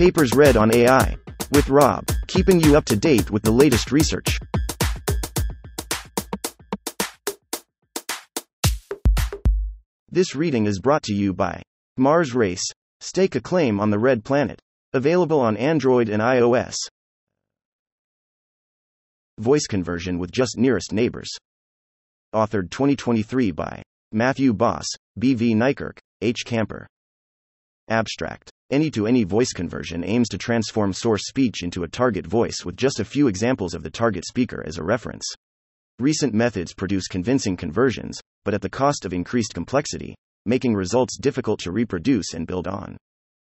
Papers read on AI. With Rob, keeping you up to date with the latest research. This reading is brought to you by Mars Race. Stake a claim on the Red Planet. Available on Android and iOS. Voice conversion with just nearest neighbors. Authored 2023 by Matthew Baas, B. V. Niekerk, H. Kamper. Abstract. Any-to-any voice conversion aims to transform source speech into a target voice with just a few examples of the target speaker as a reference. Recent methods produce convincing conversions, but at the cost of increased complexity, making results difficult to reproduce and build on.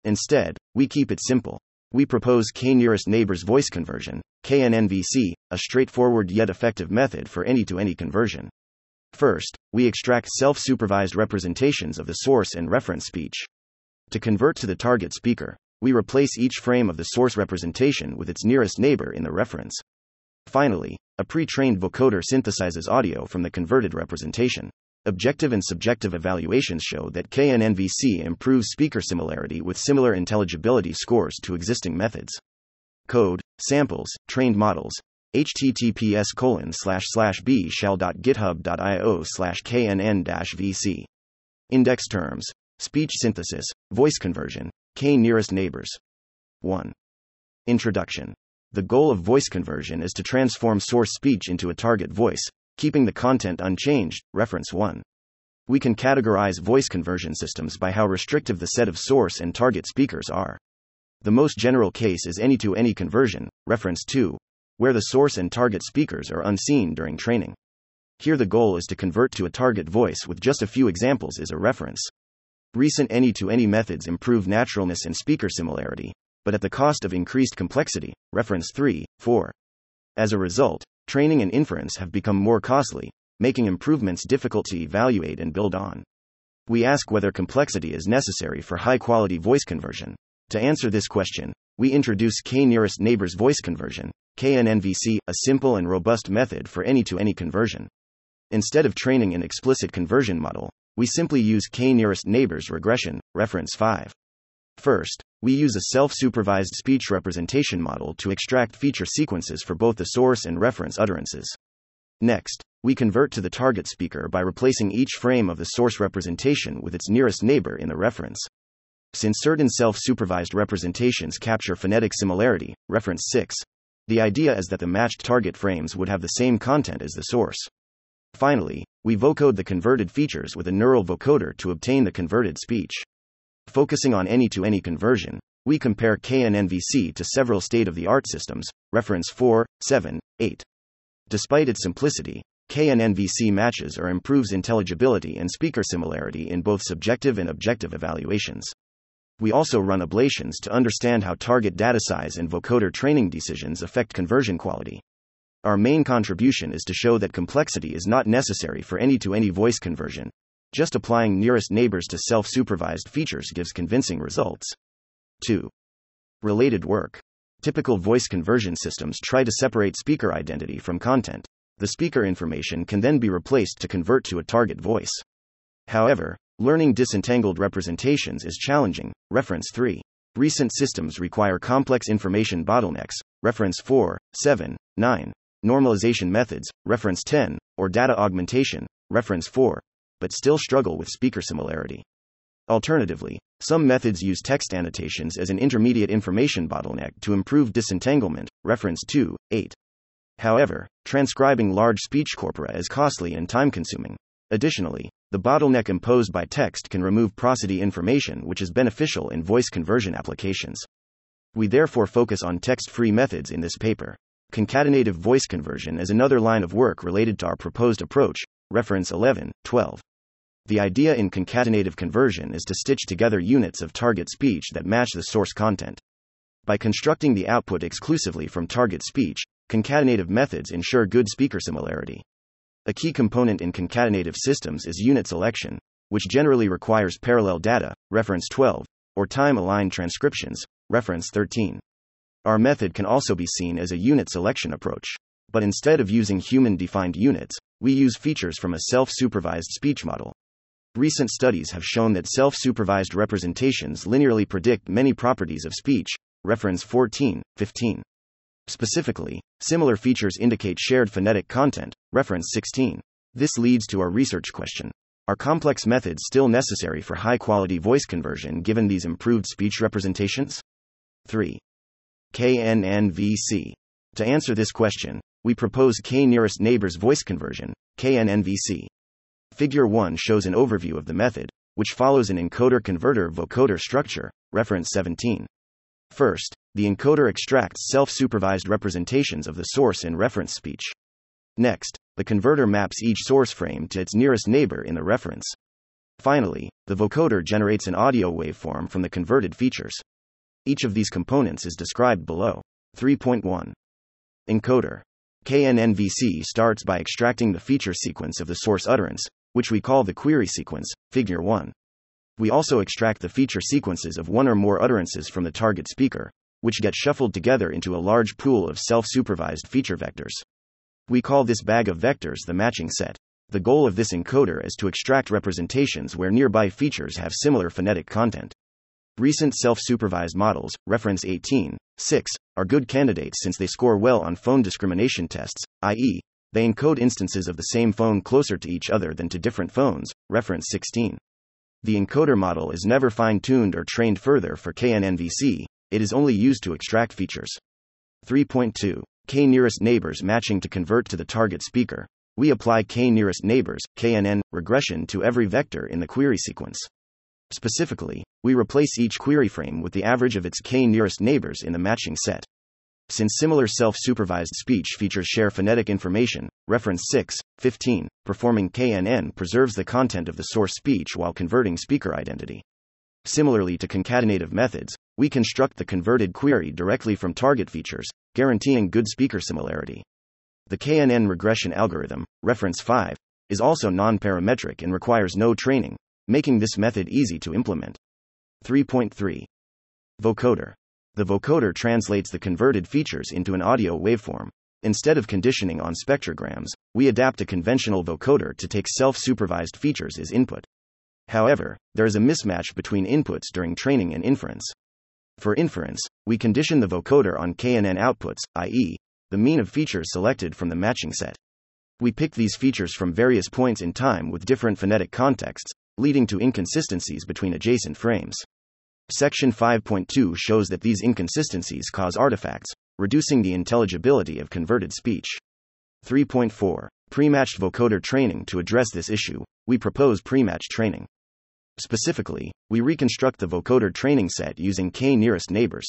Instead, we keep it simple. We propose k-nearest neighbors voice conversion, kNN-VC, a straightforward yet effective method for any-to-any conversion. First, we extract self-supervised representations of the source and reference speech. To convert to the target speaker, we replace each frame of the source representation with its nearest neighbor in the reference. Finally, a pre-trained vocoder synthesizes audio from the converted representation. Objective and subjective evaluations show that kNN-VC improves speaker similarity with similar intelligibility scores to existing methods. Code, samples, trained models, https://bshell.github.io/kNN-VC. Index terms, speech synthesis, voice conversion, k-nearest neighbors. 1. Introduction. The goal of voice conversion is to transform source speech into a target voice, keeping the content unchanged, reference 1. We can categorize voice conversion systems by how restrictive the set of source and target speakers are. The most general case is any-to-any conversion, reference 2, where the source and target speakers are unseen during training. Here the goal is to convert to a target voice with just a few examples as a reference. Recent any-to-any methods improve naturalness and speaker similarity, but at the cost of increased complexity, reference 3, 4. As a result, training and inference have become more costly, making improvements difficult to evaluate and build on. We ask whether complexity is necessary for high-quality voice conversion. To answer this question, we introduce k-nearest neighbors voice conversion, kNN-VC, a simple and robust method for any-to-any conversion. Instead of training an explicit conversion model, we simply use k-nearest neighbors regression, reference 5. First, we use a self-supervised speech representation model to extract feature sequences for both the source and reference utterances. Next, we convert to the target speaker by replacing each frame of the source representation with its nearest neighbor in the reference. Since certain self-supervised representations capture phonetic similarity, reference 6, the idea is that the matched target frames would have the same content as the source. Finally, we vocode the converted features with a neural vocoder to obtain the converted speech. Focusing on any-to-any conversion, we compare kNN-VC to several state-of-the-art systems, reference 4, 7, 8. Despite its simplicity, kNN-VC matches or improves intelligibility and speaker similarity in both subjective and objective evaluations. We also run ablations to understand how target data size and vocoder training decisions affect conversion quality. Our main contribution is to show that complexity is not necessary for any-to-any voice conversion. Just applying nearest neighbors to self-supervised features gives convincing results. 2. Related work. Typical voice conversion systems try to separate speaker identity from content. The speaker information can then be replaced to convert to a target voice. However, learning disentangled representations is challenging, reference 3. Recent systems require complex information bottlenecks, reference 4, 7, 9. Normalization methods, reference 10, or data augmentation, reference 4, but still struggle with speaker similarity. Alternatively, some methods use text annotations as an intermediate information bottleneck to improve disentanglement, reference 2, 8. However, transcribing large speech corpora is costly and time-consuming. Additionally, the bottleneck imposed by text can remove prosody information, which is beneficial in voice conversion applications. We therefore focus on text-free methods in this paper. Concatenative voice conversion is another line of work related to our proposed approach, reference 11, 12. The idea in concatenative conversion is to stitch together units of target speech that match the source content. By constructing the output exclusively from target speech, concatenative methods ensure good speaker similarity. A key component in concatenative systems is unit selection, which generally requires parallel data, reference 12, or time-aligned transcriptions, reference 13. Our method can also be seen as a unit selection approach. But instead of using human-defined units, we use features from a self-supervised speech model. Recent studies have shown that self-supervised representations linearly predict many properties of speech, reference 14, 15. Specifically, similar features indicate shared phonetic content, reference 16. This leads to our research question. Are complex methods still necessary for high-quality voice conversion given these improved speech representations? 3. kNN-VC. To answer this question, we propose k-nearest neighbors voice conversion, kNN-VC. Figure 1 shows an overview of the method, which follows an encoder-converter-vocoder structure, reference 17. First, the encoder extracts self-supervised representations of the source in reference speech. Next, the converter maps each source frame to its nearest neighbor in the reference. Finally, the vocoder generates an audio waveform from the converted features. Each of these components is described below. 3.1. Encoder. kNN-VC starts by extracting the feature sequence of the source utterance, which we call the query sequence, figure 1. We also extract the feature sequences of one or more utterances from the target speaker, which get shuffled together into a large pool of self-supervised feature vectors. We call this bag of vectors the matching set. The goal of this encoder is to extract representations where nearby features have similar phonetic content. Recent self-supervised models, reference 18, 6, are good candidates since they score well on phone discrimination tests, i.e., they encode instances of the same phone closer to each other than to different phones, reference 16. The encoder model is never fine-tuned or trained further for kNN-VC, it is only used to extract features. 3.2. K-nearest neighbors matching to convert to the target speaker. We apply k-nearest neighbors, KNN, regression to every vector in the query sequence. Specifically, we replace each query frame with the average of its k-nearest neighbors in the matching set. Since similar self-supervised speech features share phonetic information, reference 6, 15, performing KNN preserves the content of the source speech while converting speaker identity. Similarly to concatenative methods, we construct the converted query directly from target features, guaranteeing good speaker similarity. The KNN regression algorithm, reference 5, is also non-parametric and requires no training, making this method easy to implement. 3.3. Vocoder. The vocoder translates the converted features into an audio waveform. Instead of conditioning on spectrograms, we adapt a conventional vocoder to take self-supervised features as input. However, there is a mismatch between inputs during training and inference. For inference, we condition the vocoder on KNN outputs, i.e., the mean of features selected from the matching set. We pick these features from various points in time with different phonetic contexts, leading to inconsistencies between adjacent frames. Section 5.2 shows that these inconsistencies cause artifacts, reducing the intelligibility of converted speech. 3.4. Pre-matched vocoder training. To address this issue, we propose pre-match training. Specifically, we reconstruct the vocoder training set using k-nearest neighbors.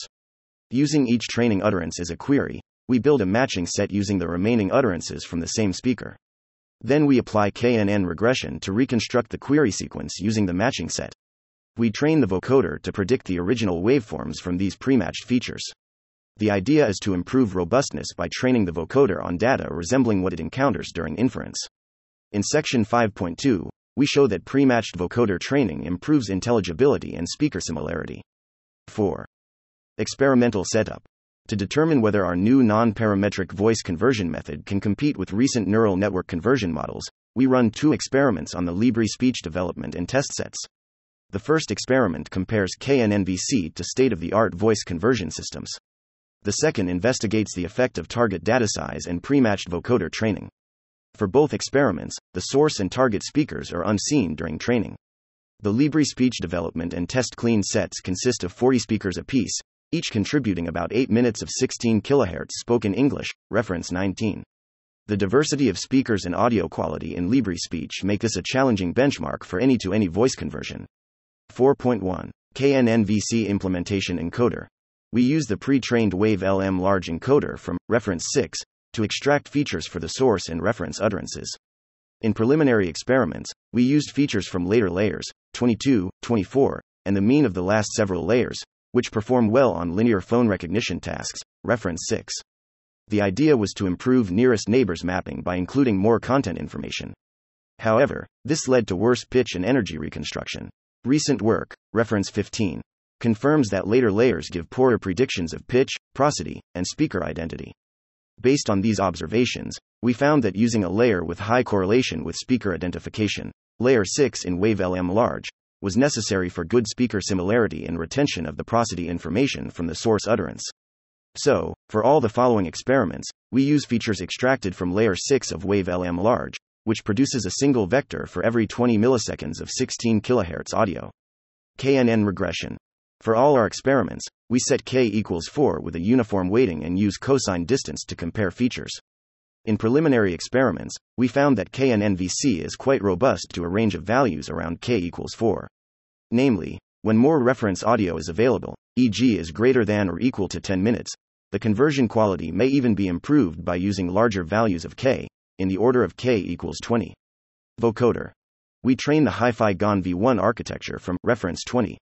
Using each training utterance as a query, we build a matching set using the remaining utterances from the same speaker. Then we apply KNN regression to reconstruct the query sequence using the matching set. We train the vocoder to predict the original waveforms from these pre-matched features. The idea is to improve robustness by training the vocoder on data resembling what it encounters during inference. In section 5.2, we show that pre-matched vocoder training improves intelligibility and speaker similarity. 4. Experimental setup. To determine whether our new non-parametric voice conversion method can compete with recent neural network conversion models, we run two experiments on the LibriSpeech development and test sets. The first experiment compares kNN-VC to state-of-the-art voice conversion systems. The second investigates the effect of target data size and pre-matched vocoder training. For both experiments, the source and target speakers are unseen during training. The LibriSpeech development and test clean sets consist of 40 speakers apiece, each contributing about 8 minutes of 16 kHz spoken English, reference 19. The diversity of speakers and audio quality in LibriSpeech make this a challenging benchmark for any-to-any voice conversion. 4.1. kNN-VC implementation encoder. We use the pre-trained WavLM large encoder from, reference 6, to extract features for the source and reference utterances. In preliminary experiments, we used features from later layers, 22, 24, and the mean of the last several layers, which perform well on linear phone recognition tasks, reference 6. The idea was to improve nearest neighbors mapping by including more content information. However, this led to worse pitch and energy reconstruction. Recent work, reference 15. Confirms that later layers give poorer predictions of pitch, prosody, and speaker identity. Based on these observations, we found that using a layer with high correlation with speaker identification, layer 6 in WaveLM large, was necessary for good speaker similarity and retention of the prosody information from the source utterance. So, for all the following experiments, we use features extracted from layer 6 of WavLM large, which produces a single vector for every 20 milliseconds of 16 kHz audio. KNN regression. For all our experiments, we set k equals 4 with a uniform weighting and use cosine distance to compare features. In preliminary experiments, we found that kNN-VC is quite robust to a range of values around k equals 4. Namely, when more reference audio is available, e.g. is greater than or equal to 10 minutes, the conversion quality may even be improved by using larger values of k, in the order of k equals 20. Vocoder. We train the HiFi-GAN V1 architecture from reference 20.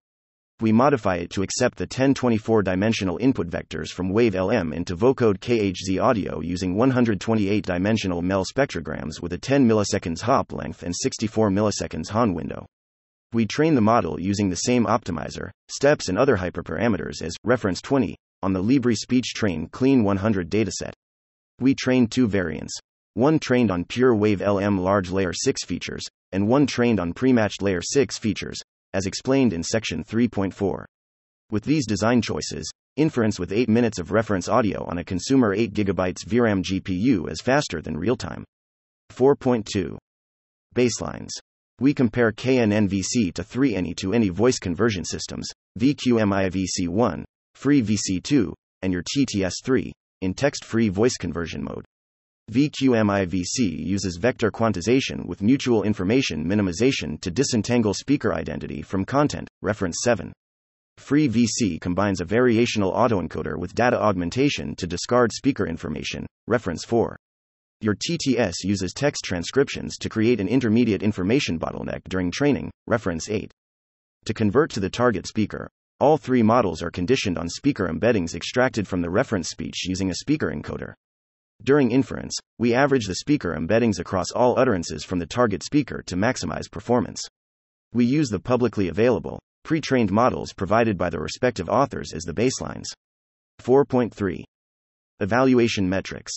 We modify it to accept the 1024 dimensional input vectors from WavLM and to vocode KHZ audio using 128 dimensional MEL spectrograms with a 10 milliseconds hop length and 64 milliseconds Han window. We train the model using the same optimizer, steps, and other hyperparameters as reference 20 on the LibriSpeech Train Clean 100 dataset. We train two variants, one trained on pure WavLM large layer 6 features, and one trained on pre-matched layer 6 features, as explained in section 3.4. With these design choices, inference with 8 minutes of reference audio on a consumer 8 GB VRAM GPU is faster than real-time. 4.2. Baselines. We compare kNN-VC to 3 any-to-any voice conversion systems, VQMIVC1, FreeVC2, and your TTS3, in text-free voice conversion mode. VQMIVC uses vector quantization with mutual information minimization to disentangle speaker identity from content, reference 7. FreeVC combines a variational autoencoder with data augmentation to discard speaker information, reference 4. Your TTS uses text transcriptions to create an intermediate information bottleneck during training, reference 8. To convert to the target speaker, all three models are conditioned on speaker embeddings extracted from the reference speech using a speaker encoder. During inference, we average the speaker embeddings across all utterances from the target speaker to maximize performance. We use the publicly available, pre-trained models provided by the respective authors as the baselines. 4.3. Evaluation metrics.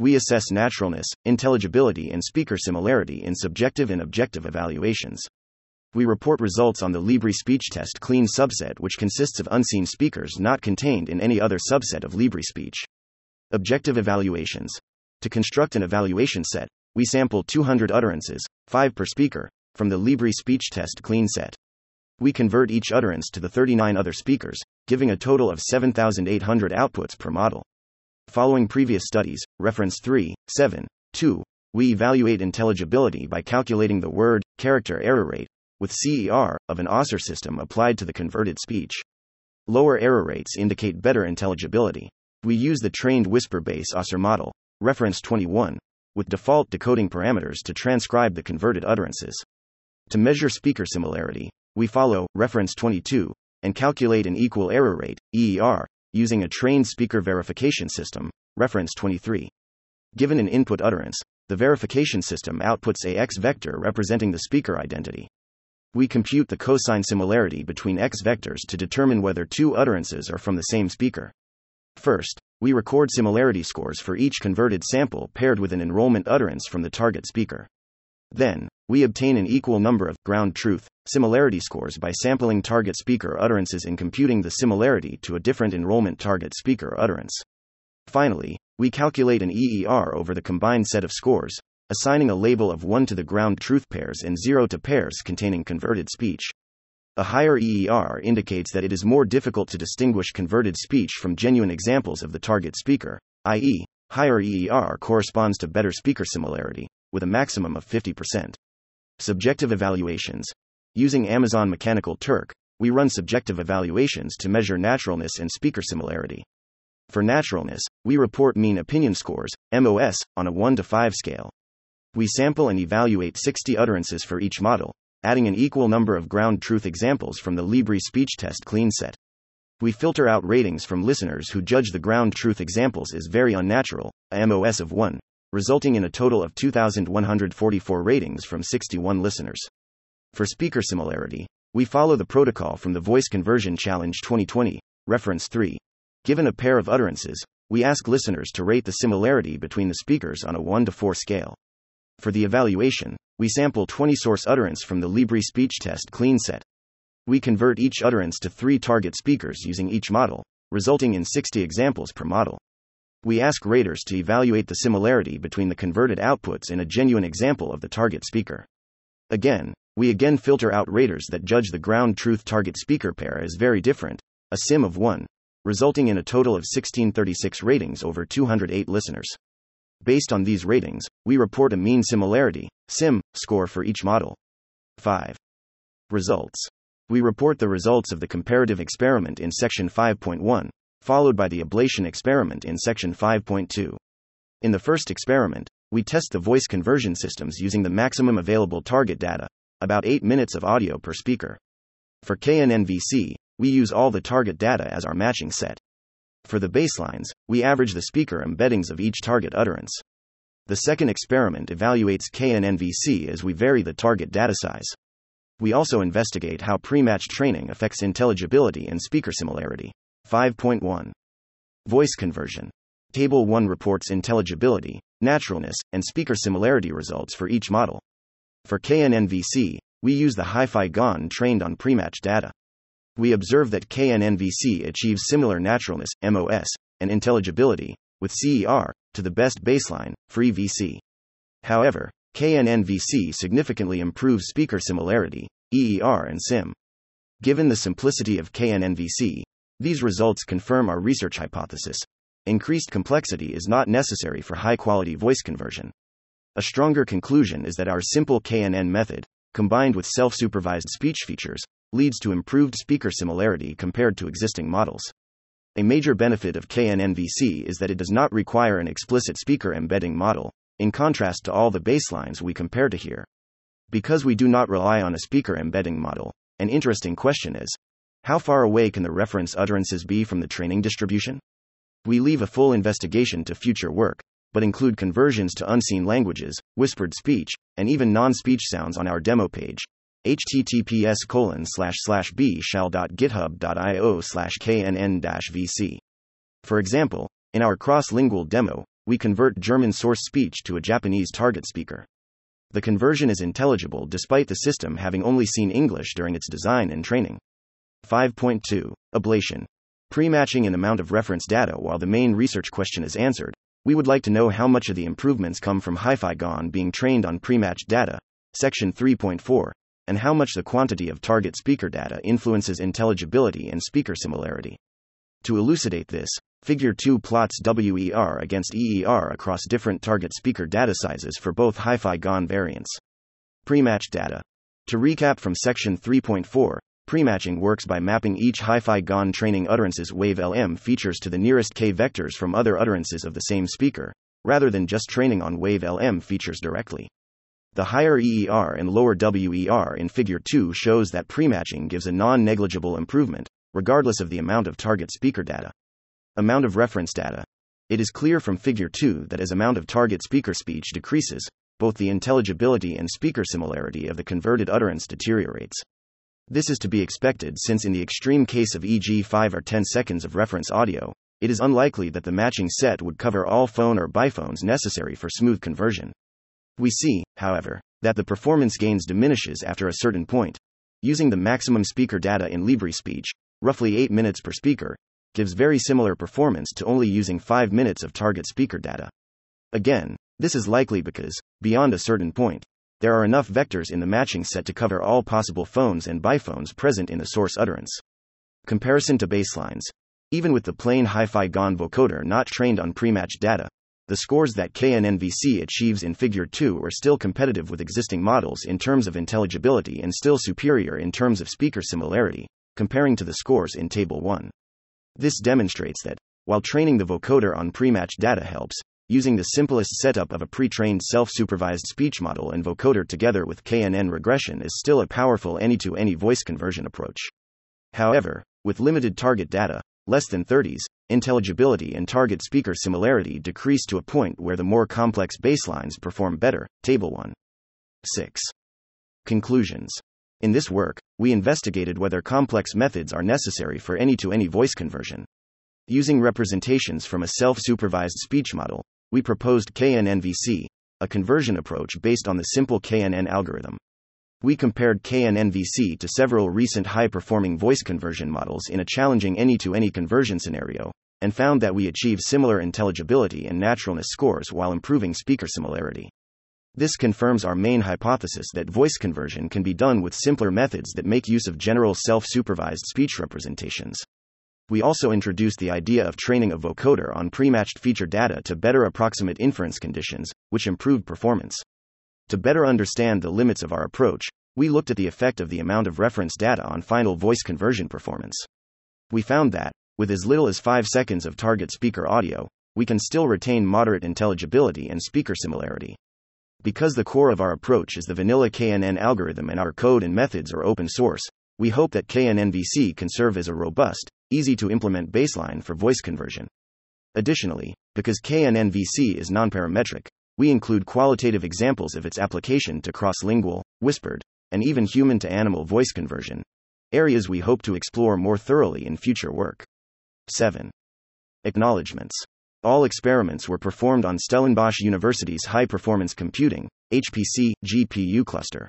We assess naturalness, intelligibility, and speaker similarity in subjective and objective evaluations. We report results on the LibriSpeech test clean subset, which consists of unseen speakers not contained in any other subset of LibriSpeech. Objective evaluations. To construct an evaluation set, we sample 200 utterances, 5 per speaker, from the LibriSpeech test clean set. We convert each utterance to the 39 other speakers, giving a total of 7,800 outputs per model. Following previous studies, reference 3, 7, 2, we evaluate intelligibility by calculating the word, character error rate, with CER, of an OSER system applied to the converted speech. Lower error rates indicate better intelligibility. We use the trained Whisper-based OSER model, reference 21, with default decoding parameters to transcribe the converted utterances. To measure speaker similarity, we follow, reference 22, and calculate an equal error rate, EER, using a trained speaker verification system, reference 23. Given an input utterance, the verification system outputs a X vector representing the speaker identity. We compute the cosine similarity between X vectors to determine whether two utterances are from the same speaker. First, we record similarity scores for each converted sample paired with an enrollment utterance from the target speaker. Then, we obtain an equal number of ground truth similarity scores by sampling target speaker utterances and computing the similarity to a different enrollment target speaker utterance. Finally, we calculate an EER over the combined set of scores, assigning a label of 1 to the ground truth pairs and 0 to pairs containing converted speech. A higher EER indicates that it is more difficult to distinguish converted speech from genuine examples of the target speaker, i.e., higher EER corresponds to better speaker similarity, with a maximum of 50%. Subjective evaluations. Using Amazon Mechanical Turk, we run subjective evaluations to measure naturalness and speaker similarity. For naturalness, we report mean opinion scores, MOS, on a 1 to 5 scale. We sample and evaluate 60 utterances for each model, adding an equal number of ground truth examples from the LibriSpeech test clean set. We filter out ratings from listeners who judge the ground truth examples as very unnatural, a MOS of 1, resulting in a total of 2,144 ratings from 61 listeners. For speaker similarity, we follow the protocol from the Voice Conversion Challenge 2020, reference 3. Given a pair of utterances, we ask listeners to rate the similarity between the speakers on a 1 to 4 scale. For the evaluation, we sample 20 source utterance from the LibriSpeech test clean set, we convert each utterance to 3 target speakers using each model, resulting in 60 examples per model. We ask raters to evaluate the similarity between the converted outputs and a genuine example of the target speaker. We again filter out raters that judge the ground truth target speaker pair as very different, a sim of 1, resulting in a total of 1636 ratings over 208 listeners. Based on these ratings, we report a mean similarity, sim, score for each model. 5. Results. We report the results of the comparative experiment in section 5.1, followed by the ablation experiment in section 5.2. In the first experiment, we test the voice conversion systems using the maximum available target data, about 8 minutes of audio per speaker. For kNN-VC, we use all the target data as our matching set. For the baselines, we average the speaker embeddings of each target utterance. The second experiment evaluates kNN-VC as we vary the target data size. We also investigate how pre-match training affects intelligibility and speaker similarity. 5.1. Voice conversion. Table 1 reports intelligibility, naturalness, and speaker similarity results for each model. For kNN-VC, we use the HiFi-GAN trained on pre-match data. We observe that kNN-VC achieves similar naturalness, MOS, and intelligibility, with CER, to the best baseline, FreeVC. However, kNN-VC significantly improves speaker similarity, EER and SIM. Given the simplicity of kNN-VC, these results confirm our research hypothesis. Increased complexity is not necessary for high-quality voice conversion. A stronger conclusion is that our simple KNN method, combined with self-supervised speech features, leads to improved speaker similarity compared to existing models. A major benefit of kNN-VC is that it does not require an explicit speaker embedding model, in contrast to all the baselines we compare to here. Because we do not rely on a speaker embedding model, an interesting question is, how far away can the reference utterances be from the training distribution? We leave a full investigation to future work, but include conversions to unseen languages, whispered speech, and even non-speech sounds on our demo page, https://bshall.github.io/knn-vc. For example, in our cross-lingual demo, we convert German source speech to a Japanese target speaker. The conversion is intelligible despite the system having only seen English during its design and training. 5.2. Ablation. Pre-matching an amount of reference data while the main research question is answered, we would like to know how much of the improvements come from HiFi-GAN being trained on pre-matched data, section 3.4, and how much the quantity of target speaker data influences intelligibility and speaker similarity. To elucidate this, Figure 2 plots WER against EER across different target speaker data sizes for both HiFi-GAN variants. Pre-matched data. To recap from section 3.4, pre-matching works by mapping each HiFi-GAN training utterance's WavLM features to the nearest K vectors from other utterances of the same speaker, rather than just training on WavLM features directly. The higher EER and lower WER in Figure 2 shows that pre-matching gives a non-negligible improvement, regardless of the amount of target speaker data. Amount of reference data. It is clear from Figure 2 that as amount of target speaker speech decreases, both the intelligibility and speaker similarity of the converted utterance deteriorates. This is to be expected since in the extreme case of e.g. 5 or 10 seconds of reference audio, it is unlikely that the matching set would cover all phone or biphones necessary for smooth conversion. We see, however, that the performance gains diminishes after a certain point. Using the maximum speaker data in LibriSpeech, roughly 8 minutes per speaker, gives very similar performance to only using 5 minutes of target speaker data. Again, this is likely because, beyond a certain point, there are enough vectors in the matching set to cover all possible phones and biphones present in the source utterance. Comparison to baselines. Even with the plain HiFi-GAN vocoder not trained on pre-matched data, the scores that kNN-VC achieves in Figure 2 are still competitive with existing models in terms of intelligibility and still superior in terms of speaker similarity, comparing to the scores in Table 1. This demonstrates that, while training the vocoder on pre-matched data helps, using the simplest setup of a pre-trained self-supervised speech model and vocoder together with KNN regression is still a powerful any-to-any voice conversion approach. However, with limited target data, less than 30s, intelligibility and target speaker similarity decrease to a point where the more complex baselines perform better. Table 1. 6. Conclusions. In this work, we investigated whether complex methods are necessary for any-to-any voice conversion. Using representations from a self-supervised speech model, we proposed kNN-VC, a conversion approach based on the simple KNN algorithm. we compared kNN-VC to several recent high-performing voice conversion models in a challenging any-to-any conversion scenario, and found that we achieve similar intelligibility and naturalness scores while improving speaker similarity. This confirms our main hypothesis that voice conversion can be done with simpler methods that make use of general self-supervised speech representations. We also introduced the idea of training a vocoder on pre-matched feature data to better approximate inference conditions, which improved performance. To better understand the limits of our approach, we looked at the effect of the amount of reference data on final voice conversion performance. We found that, with as little as 5 seconds of target speaker audio, we can still retain moderate intelligibility and speaker similarity. Because the core of our approach is the vanilla KNN algorithm and our code and methods are open source, we hope that kNN-VC can serve as a robust, easy-to-implement baseline for voice conversion. Additionally, because kNN-VC is nonparametric, we include qualitative examples of its application to cross-lingual, whispered, and even human-to-animal voice conversion, areas we hope to explore more thoroughly in future work. 7. Acknowledgements. All experiments were performed on Stellenbosch University's High-Performance Computing (HPC) GPU cluster.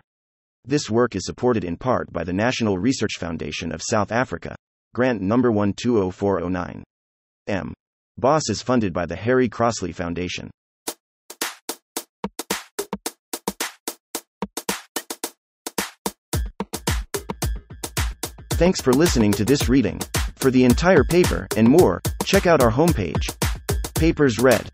This work is supported in part by the National Research Foundation of South Africa, grant number 120409. M. Baas is funded by the Harry Crossley Foundation. Thanks for listening to this reading. For the entire paper and more, check out our homepage, papersread.ai.